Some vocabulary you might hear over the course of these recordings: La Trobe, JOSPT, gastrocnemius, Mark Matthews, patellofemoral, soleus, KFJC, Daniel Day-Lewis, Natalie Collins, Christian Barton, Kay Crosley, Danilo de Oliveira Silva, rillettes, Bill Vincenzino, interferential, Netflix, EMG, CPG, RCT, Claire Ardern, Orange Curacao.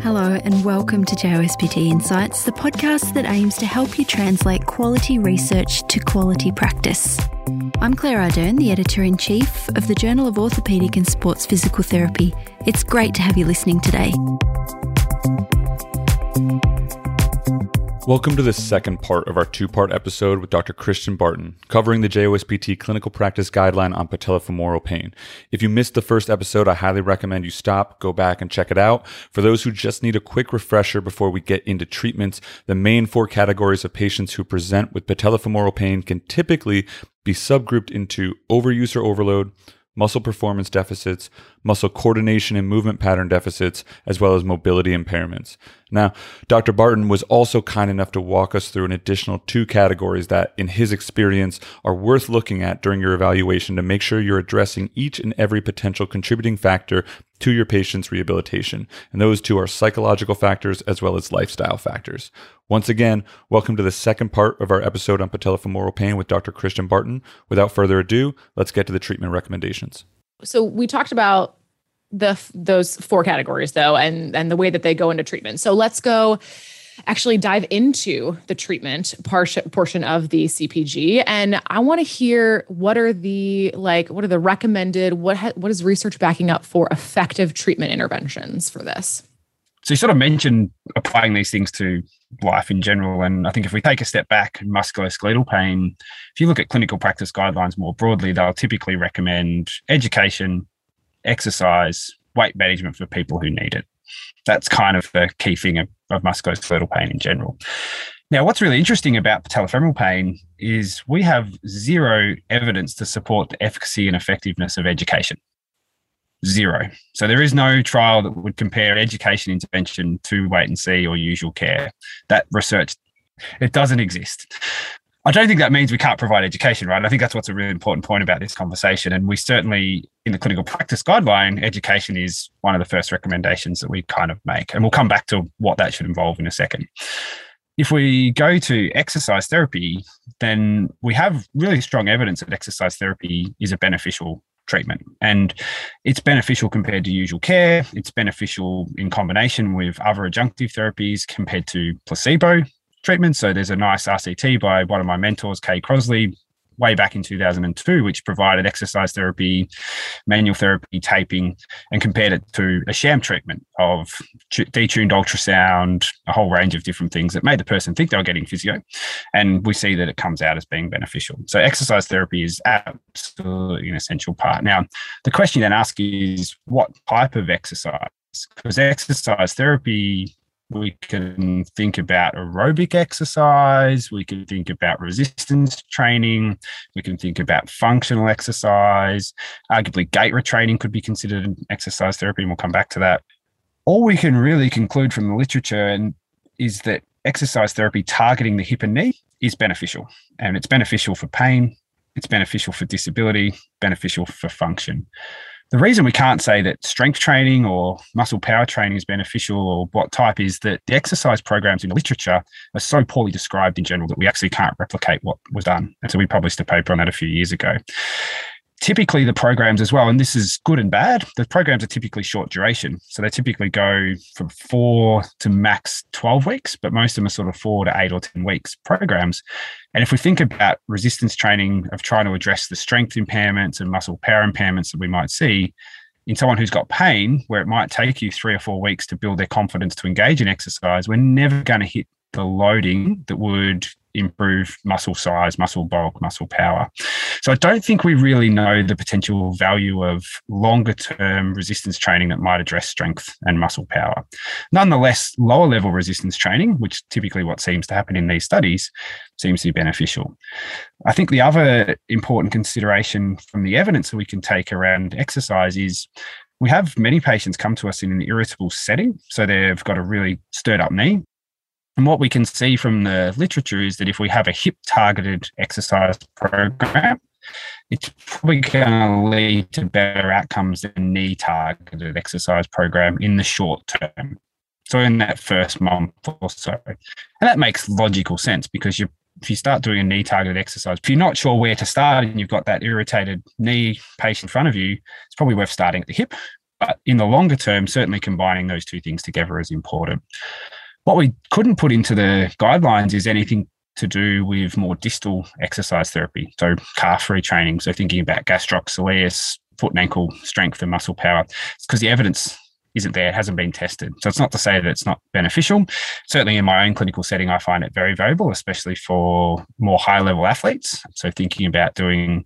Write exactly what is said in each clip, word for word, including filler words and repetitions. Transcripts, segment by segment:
Hello and welcome to J O S P T Insights, the podcast that aims to help you translate quality research to quality practice. I'm Claire Ardern, the Editor-in-Chief of the Journal of Orthopaedic and Sports Physical Therapy. It's great to have you listening today. Welcome to the second part of our two-part episode with Doctor Christian Barton, covering the J O S P T Clinical Practice Guideline on Patellofemoral Pain. If you missed the first episode, I highly recommend you stop, go back, and check it out. For those who just need a quick refresher before we get into treatments, the main four categories of patients who present with patellofemoral pain can typically be subgrouped into overuse or overload, muscle performance deficits, muscle coordination and movement pattern deficits, as well as mobility impairments. Now, Doctor Barton was also kind enough to walk us through an additional two categories that, in his experience, are worth looking at during your evaluation to make sure you're addressing each and every potential contributing factor to your patient's rehabilitation. And those two are psychological factors as well as lifestyle factors. Once again, welcome to the second part of our episode on patellofemoral pain with Doctor Christian Barton. Without further ado, let's get to the treatment recommendations. So we talked about the those four categories though, and, and the way that they go into treatment. So let's go actually dive into the treatment portion of the C P G. And I want to hear, what are the, like, what are the recommended, what, ha- what is research backing up for effective treatment interventions for this? So you sort of mentioned applying these things to life in general. And I think if we take a step back in musculoskeletal pain, if you look at clinical practice guidelines more broadly, they'll typically recommend education, exercise, weight management for people who need it. That's kind of the key thing of, of musculoskeletal pain in general. Now, what's really interesting about patellofemoral pain is we have zero evidence to support the efficacy and effectiveness of education. Zero. So there is no trial that would compare education intervention to wait and see or usual care. That research, it doesn't exist. I don't think that means we can't provide education, right? I think that's what's a really important point about this conversation. And we certainly, in the clinical practice guideline, education is one of the first recommendations that we kind of make. And we'll come back to what that should involve in a second. If we go to exercise therapy, then we have really strong evidence that exercise therapy is a beneficial treatment. And it's beneficial compared to usual care. It's beneficial in combination with other adjunctive therapies compared to placebo treatment. So there's a nice R C T by one of my mentors, Kay Crosley, way back in two thousand two, which provided exercise therapy, manual therapy, taping, and compared it to a sham treatment of detuned ultrasound, a whole range of different things that made the person think they were getting physio. And we see that it comes out as being beneficial. So exercise therapy is absolutely an essential part. Now, the question you then ask is, what type of exercise? Because exercise therapy, we can think about aerobic exercise, we can think about resistance training, we can think about functional exercise, arguably gait retraining could be considered an exercise therapy, and we'll come back to that. All we can really conclude from the literature and is that exercise therapy targeting the hip and knee is beneficial, and it's beneficial for pain, it's beneficial for disability, beneficial for function. The reason we can't say that strength training or muscle power training is beneficial or what type is that the exercise programs in the literature are so poorly described in general that we actually can't replicate what was done. And so we published a paper on that a few years ago. Typically the programs as well, and this is good and bad, the programs are typically short duration. So they typically go from four to max twelve weeks, but most of them are sort of four to eight or ten weeks programs. And if we think about resistance training of trying to address the strength impairments and muscle power impairments that we might see in someone who's got pain, where it might take you three or four weeks to build their confidence to engage in exercise, we're never going to hit the loading that would improve muscle size, muscle bulk, muscle power. So I don't think we really know the potential value of longer-term resistance training that might address strength and muscle power. Nonetheless, lower-level resistance training, which typically what seems to happen in these studies, seems to be beneficial. I think the other important consideration from the evidence that we can take around exercise is we have many patients come to us in an irritable setting, so they've got a really stirred-up knee. And what we can see from the literature is that if we have a hip-targeted exercise program, it's probably going to lead to better outcomes than a knee-targeted exercise program in the short term. So in that first month or so. And that makes logical sense because you, if you start doing a knee-targeted exercise, if you're not sure where to start and you've got that irritated knee patient in front of you, it's probably worth starting at the hip But in the longer term, certainly combining those two things together is important. What we couldn't put into the guidelines is anything to do with more distal exercise therapy, so calf-free training, so thinking about gastrocnemius, foot and ankle strength and muscle power. It's because the evidence isn't there, it hasn't been tested. So it's not to say that it's not beneficial. Certainly in my own clinical setting, I find it very valuable, especially for more high-level athletes. So thinking about doing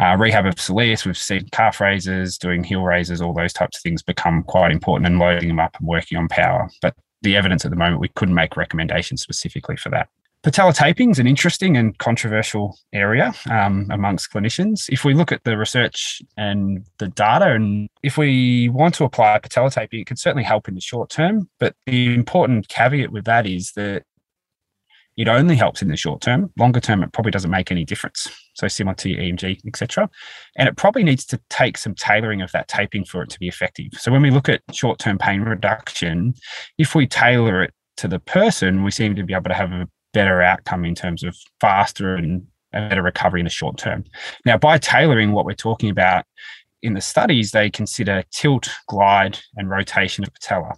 uh, rehab of soleus, we've seen calf raises, doing heel raises, all those types of things become quite important, and loading them up and working on power. But the evidence at the moment, we couldn't make recommendations specifically for that. Patella taping is an interesting and controversial area um, amongst clinicians. If we look at the research and the data, and if we want to apply patella taping, it could certainly help in the short term. But the important caveat with that is that it only helps in the short term. Longer term, it probably doesn't make any difference. So similar to your E M G, et cetera. And it probably needs to take some tailoring of that taping for it to be effective. So when we look at short-term pain reduction, if we tailor it to the person, we seem to be able to have a better outcome in terms of faster and a better recovery in the short term. Now, by tailoring, what we're talking about in the studies, they consider tilt, glide, and rotation of patella.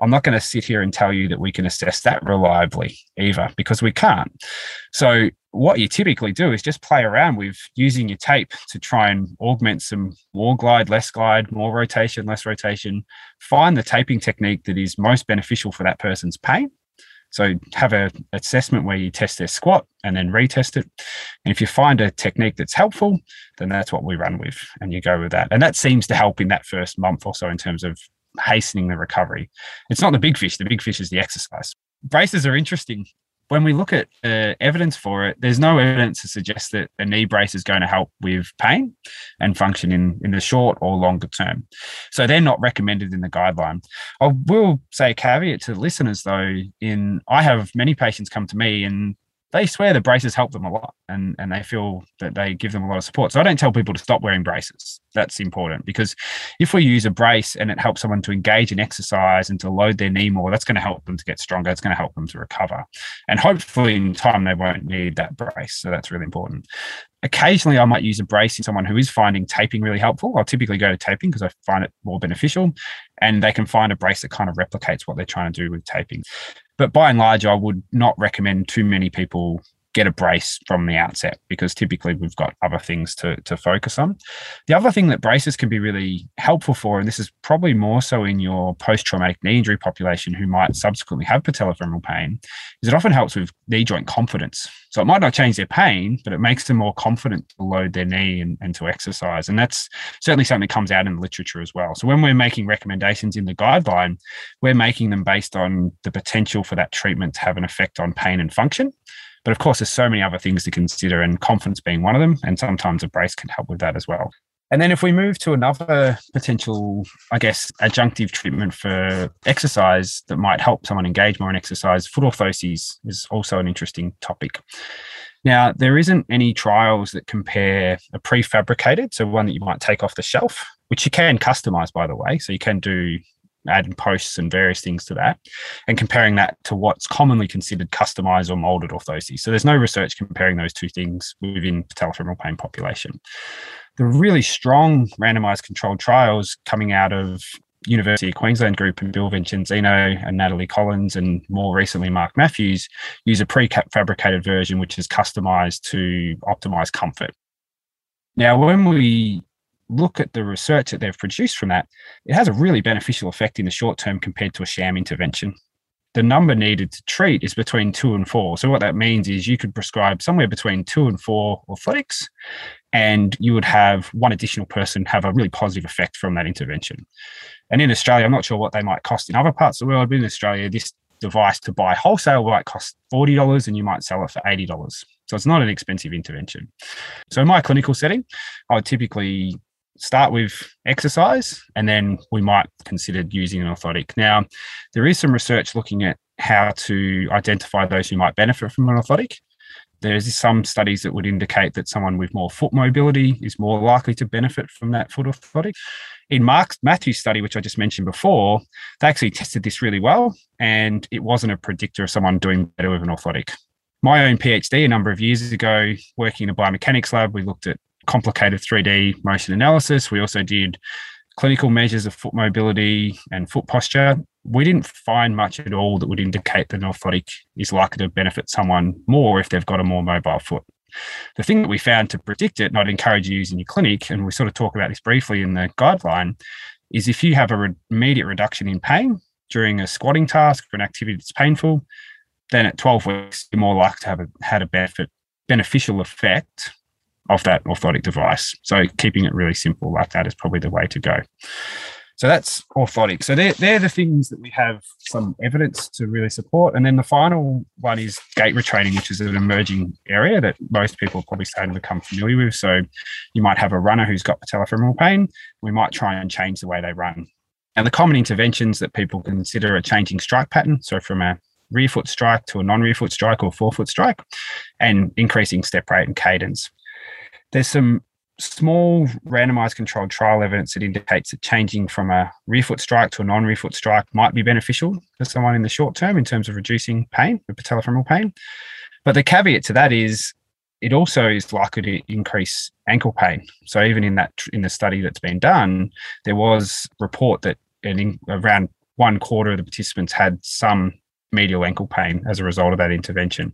I'm not going to sit here and tell you that we can assess that reliably either, because we can't. So what you typically do is just play around with using your tape to try and augment some more glide, less glide, more rotation, less rotation. Find the taping technique that is most beneficial for that person's pain. So have an assessment where you test their squat and then retest it. And if you find a technique that's helpful, then that's what we run with, and you go with that. And that seems to help in that first month or so in terms of hastening the recovery. It's not the big fish. The big fish is the exercise. Braces are interesting. When we look at uh, evidence for it, there's no evidence to suggest that a knee brace is going to help with pain and function in, in the short or longer term. So they're not recommended in the guideline. I will say a caveat to the listeners, though, in I have many patients come to me and they swear the braces help them a lot, and, and they feel that they give them a lot of support. So I don't tell people to stop wearing braces. That's important, because if we use a brace and it helps someone to engage in exercise and to load their knee more, that's going to help them to get stronger. It's going to help them to recover. And hopefully in time, they won't need that brace. So that's really important. Occasionally, I might use a brace in someone who is finding taping really helpful. I'll typically go to taping because I find it more beneficial, and they can find a brace that kind of replicates what they're trying to do with taping. But by and large, I would not recommend too many people get a brace from the outset, because typically we've got other things to, to focus on. The other thing that braces can be really helpful for, and this is probably more so in your post-traumatic knee injury population who might subsequently have patellofemoral pain, is it often helps with knee joint confidence. So it might not change their pain, but it makes them more confident to load their knee and, and to exercise. And that's certainly something that comes out in the literature as well. So when we're making recommendations in the guideline, we're making them based on the potential for that treatment to have an effect on pain and function. But of course, there's so many other things to consider, and confidence being one of them. And sometimes a brace can help with that as well. And then if we move to another potential, I guess, adjunctive treatment for exercise that might help someone engage more in exercise, foot orthoses is also an interesting topic. Now, there isn't any trials that compare a prefabricated, so one that you might take off the shelf, which you can customize, by the way. So you can do add and posts and various things to that, and comparing that to what's commonly considered customized or molded orthoses. So there's no research comparing those two things within patellofemoral pain population. The really strong randomized controlled trials coming out of University of Queensland group and Bill Vincenzino and Natalie Collins, and more recently Mark Matthews, use a prefabricated version, which is customized to optimize comfort. Now, when we look at the research that they've produced from that, it has a really beneficial effect in the short term compared to a sham intervention. The number needed to treat is between two and four. So what that means is you could prescribe somewhere between two and four orthotics, and you would have one additional person have a really positive effect from that intervention. And in Australia, I'm not sure what they might cost in other parts of the world, but in Australia, this device to buy wholesale might cost forty dollars and you might sell it for eighty dollars. So it's not an expensive intervention. So in my clinical setting, I would typically start with exercise, and then we might consider using an orthotic. Now, there is some research looking at how to identify those who might benefit from an orthotic. There's some studies that would indicate that someone with more foot mobility is more likely to benefit from that foot orthotic. In Mark Matthews' study, which I just mentioned before, they actually tested this really well, and it wasn't a predictor of someone doing better with an orthotic. My own PhD a number of years ago, working in a biomechanics lab, we looked at complicated three D motion analysis. We also did clinical measures of foot mobility and foot posture, we didn't find much at all that would indicate the orthotic is likely to benefit someone more if they've got a more mobile foot. The thing that we found to predict it, and I'd encourage you to use in your clinic, and we sort of talk about this briefly in the guideline, is if you have a re- immediate reduction in pain during a squatting task or an activity that's painful, then at twelve weeks, you're more likely to have a, had a benefit, beneficial effect of that orthotic device. So keeping it really simple like that is probably the way to go. So that's orthotic. So they're, they're the things that we have some evidence to really support. And then the final one is gait retraining, which is an emerging area that most people are probably starting to become familiar with. So you might have a runner who's got patellofemoral pain. We might try and change the way they run. And the common interventions that people consider are changing strike pattern. So from a rear foot strike to a non-rear foot strike or forefoot strike, and increasing step rate and cadence. There's some small randomized controlled trial evidence that indicates that changing from a rear foot strike to a non-rear foot strike might be beneficial for someone in the short term in terms of reducing pain, the patellofemoral pain. But the caveat to that is it also is likely to increase ankle pain. So even in that in the study that's been done, there was a report that in, around one quarter of the participants had some medial ankle pain as a result of that intervention.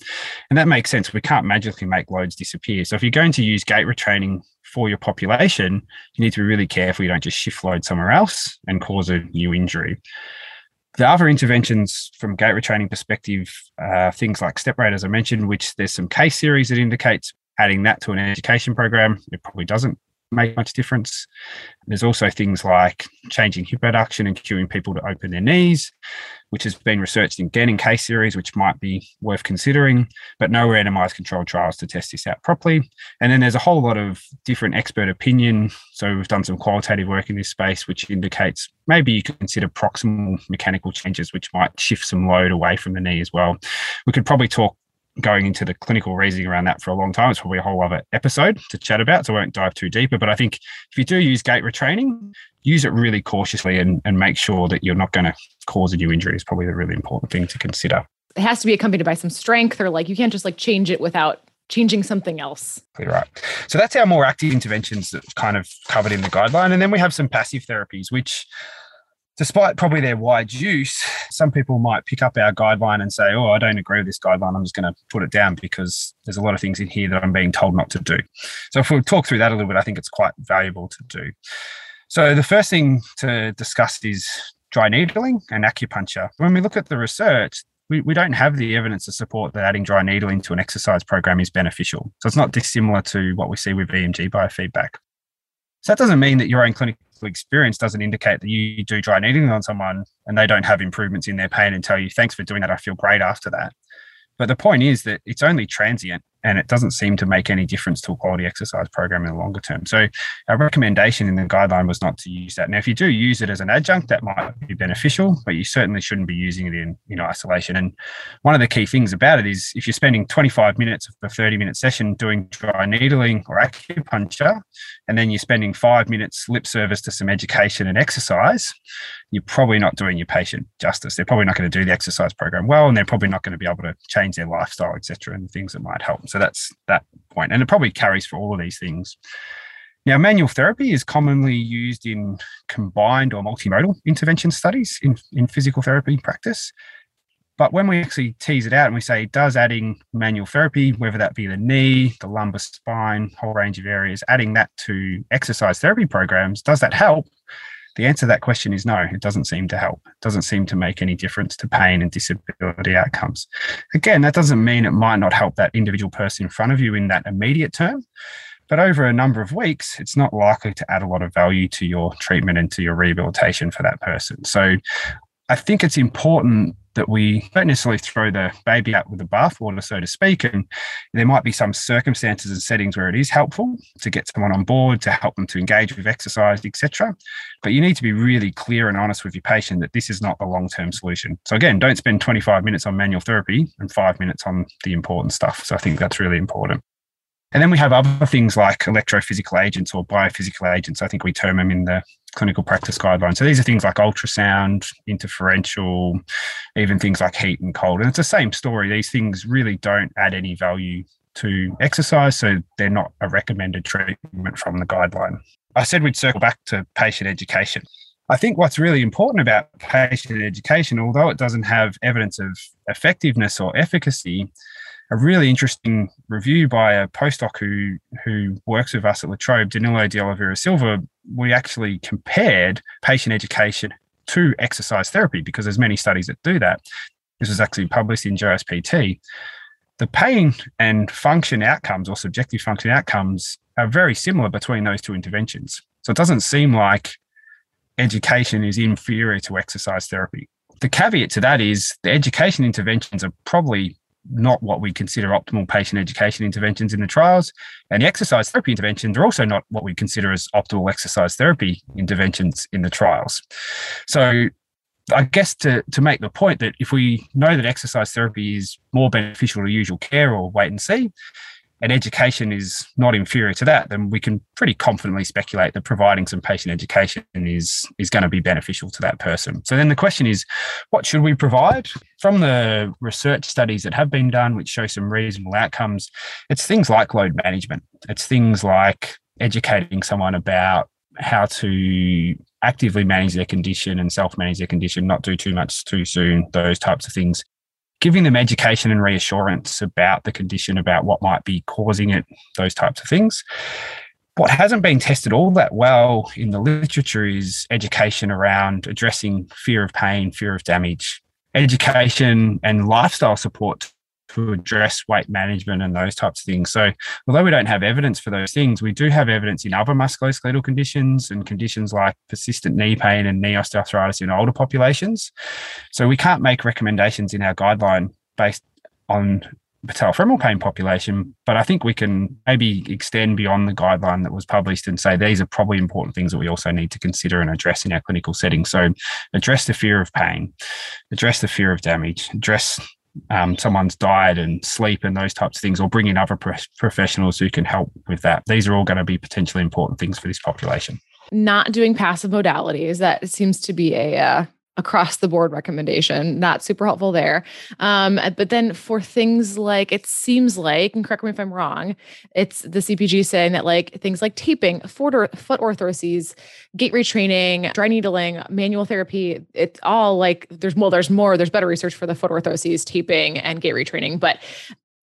And that makes sense. We can't magically make loads disappear. So if you're going to use gait retraining for your population, you need to be really careful you don't just shift load somewhere else and cause a new injury. The other interventions from gait retraining perspective, uh, things like step rate, as I mentioned, which there's some case series that indicates adding that to an education program, it probably doesn't make much difference. There's also things like changing hip adduction and cueing people to open their knees, which has been researched again in case series, which might be worth considering, but no randomized controlled trials to test this out properly. And then there's a whole lot of different expert opinion. So we've done some qualitative work in this space, which indicates maybe you could consider proximal mechanical changes, which might shift some load away from the knee as well. We could probably talk going into the clinical reasoning around that for a long time. It's probably a whole other episode to chat about, so I won't dive too deeper. But I think if you do use gait retraining, use it really cautiously and, and make sure that you're not going to cause a new injury is probably the really important thing to consider. It has to be accompanied by some strength, or like you can't just like change it without changing something else. Right. So that's our more active interventions that's kind of covered in the guideline. And then we have some passive therapies, which despite probably their wide use, some people might pick up our guideline and say, oh, I don't agree with this guideline. I'm just going to put it down because there's a lot of things in here that I'm being told not to do. So if we talk through that a little bit, I think it's quite valuable to do. So the first thing to discuss is dry needling and acupuncture. When we look at the research, we, we don't have the evidence to support that adding dry needling to an exercise program is beneficial. So it's not dissimilar to what we see with E M G biofeedback. So that doesn't mean that your own clinical experience doesn't indicate that you do dry needling on someone and they don't have improvements in their pain and tell you, thanks for doing that, I feel great after that. But the point is that it's only transient and it doesn't seem to make any difference to a quality exercise program in the longer term. So our recommendation in the guideline was not to use that. Now, if you do use it as an adjunct, that might be beneficial, but you certainly shouldn't be using it in, in isolation. And one of the key things about it is if you're spending twenty-five minutes of a thirty-minute session doing dry needling or acupuncture, and then you're spending five minutes lip service to some education and exercise, you're probably not doing your patient justice. They're probably not going to do the exercise program well, and they're probably not going to be able to change their lifestyle, et cetera, and things that might help. So that's that point. And it probably carries for all of these things. Now, manual therapy is commonly used in combined or multimodal intervention studies in, in physical therapy practice. But when we actually tease it out and we say, does adding manual therapy, whether that be the knee, the lumbar spine, whole range of areas, adding that to exercise therapy programs, does that help? The answer to that question is no, it doesn't seem to help. It doesn't seem to make any difference to pain and disability outcomes. Again, that doesn't mean it might not help that individual person in front of you in that immediate term, but over a number of weeks, it's not likely to add a lot of value to your treatment and to your rehabilitation for that person. So I think it's important that we don't necessarily throw the baby out with the bathwater, so to speak. And there might be some circumstances and settings where it is helpful to get someone on board, to help them to engage with exercise, et cetera. But you need to be really clear and honest with your patient that this is not the long-term solution. So again, don't spend twenty-five minutes on manual therapy and five minutes on the important stuff. So I think that's really important. And then we have other things like electrophysical agents or biophysical agents. I think we term them in the clinical practice guidelines. So these are things like ultrasound, interferential, even things like heat and cold. And it's the same story. These things really don't add any value to exercise, so they're not a recommended treatment from the guideline. I said we'd circle back to patient education. I think what's really important about patient education, although it doesn't have evidence of effectiveness or efficacy, a really interesting review by a postdoc who who works with us at La Trobe, Danilo de Oliveira Silva, we actually compared patient education to exercise therapy because there's many studies that do that. This was actually published in J O S P T. The pain and function outcomes or subjective function outcomes are very similar between those two interventions. So it doesn't seem like education is inferior to exercise therapy. The caveat to that is the education interventions are probably not what we consider optimal patient education interventions in the trials, and the exercise therapy interventions are also not what we consider as optimal exercise therapy interventions in the trials. So I guess to, to make the point that if we know that exercise therapy is more beneficial to usual care or wait and see, and education is not inferior to that, then we can pretty confidently speculate that providing some patient education is, is going to be beneficial to that person. So then the question is, what should we provide? From the research studies that have been done, which show some reasonable outcomes, it's things like load management. It's things like educating someone about how to actively manage their condition and self-manage their condition, not do too much too soon, those types of things. Giving them education and reassurance about the condition, about what might be causing it, those types of things. What hasn't been tested all that well in the literature is education around addressing fear of pain, fear of damage, education and lifestyle support to address weight management and those types of things. So although we don't have evidence for those things, we do have evidence in other musculoskeletal conditions and conditions like persistent knee pain and knee osteoarthritis in older populations. So we can't make recommendations in our guideline based on patellofemoral pain population, but I think we can maybe extend beyond the guideline that was published and say these are probably important things that we also need to consider and address in our clinical setting. So address the fear of pain, address the fear of damage, address Um, someone's diet and sleep and those types of things, or bring in other pro- professionals who can help with that. These are all going to be potentially important things for this population. Not doing passive modalities. That seems to be a uh, across the board recommendation. Not super helpful there. Um, but then for things like, it seems like, and correct me if I'm wrong, it's the C P G saying that like things like taping, foot, or, foot orthoses, gait retraining, dry needling, manual therapy, it's all like there's well, there's more, there's better research for the foot orthoses, taping and gait retraining, but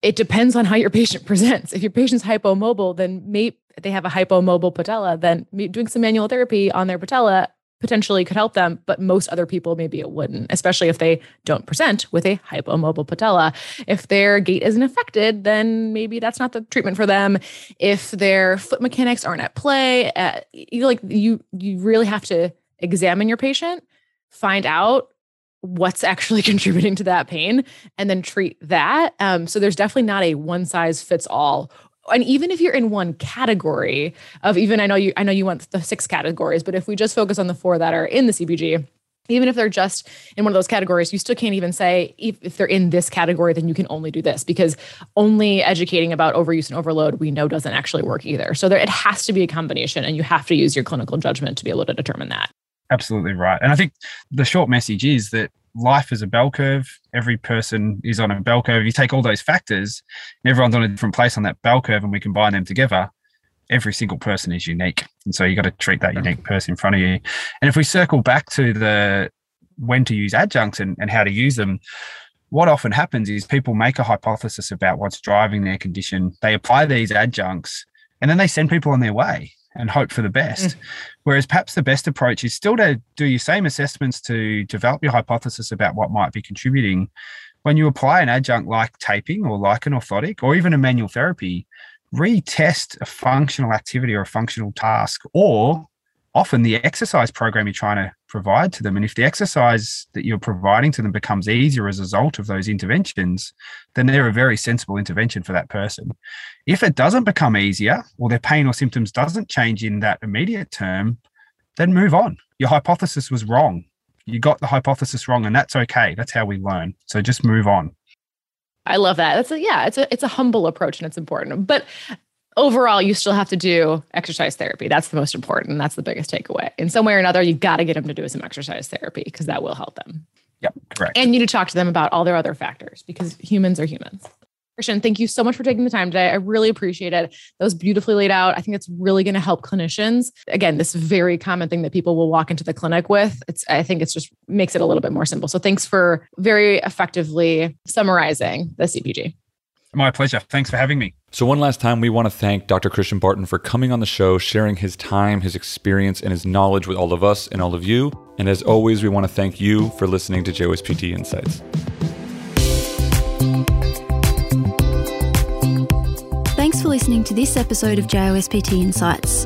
it depends on how your patient presents. If your patient's hypomobile, then maybe they have a hypomobile patella, then doing some manual therapy on their patella potentially could help them, but most other people, maybe it wouldn't, especially if they don't present with a hypomobile patella. If their gait isn't affected, then maybe that's not the treatment for them. If their foot mechanics aren't at play, uh, you like you, you really have to examine your patient, find out what's actually contributing to that pain, and then treat that. Um, so there's definitely not a one size fits all. And even if you're in one category of even, I know you, I know you want the six categories, but if we just focus on the four that are in the C P G, even if they're just in one of those categories, you still can't even say if, if they're in this category, then you can only do this, because only educating about overuse and overload, we know doesn't actually work either. So there, it has to be a combination, and you have to use your clinical judgment to be able to determine that. Absolutely right. And I think the short message is that life is a bell curve. Every person is on a bell curve. You take all those factors and everyone's on a different place on that bell curve, and we combine them together. Every single person is unique. And so you got to treat that unique person in front of you. And if we circle back to the when to use adjuncts and, and how to use them, what often happens is people make a hypothesis about what's driving their condition. They apply these adjuncts and then they send people on their way and hope for the best. Mm. Whereas perhaps the best approach is still to do your same assessments to develop your hypothesis about what might be contributing. When you apply an adjunct like taping or like an orthotic or even a manual therapy, retest a functional activity or a functional task, or often the exercise program you're trying to provide to them. And if the exercise that you're providing to them becomes easier as a result of those interventions, then they're a very sensible intervention for that person. If it doesn't become easier, or their pain or symptoms doesn't change in that immediate term, then move on. Your hypothesis was wrong. You got the hypothesis wrong, and that's okay. That's how we learn. So just move on. I love that. That's a, yeah, it's a, it's a humble approach, and it's important. But overall, you still have to do exercise therapy. That's the most important. That's the biggest takeaway. In some way or another, you got to get them to do some exercise therapy, because that will help them. Yep, correct. And you need to talk to them about all their other factors, because humans are humans. Christian, thank you so much for taking the time today. I really appreciate it. That was beautifully laid out. I think it's really going to help clinicians. Again, this very common thing that people will walk into the clinic with. It's, I think it's just makes it a little bit more simple. So thanks for very effectively summarizing the C P G. My pleasure. Thanks for having me. So one last time, we want to thank Doctor Christian Barton for coming on the show, sharing his time, his experience, and his knowledge with all of us and all of you. And as always, we want to thank you for listening to J O S P T Insights. Thanks for listening to this episode of J O S P T Insights.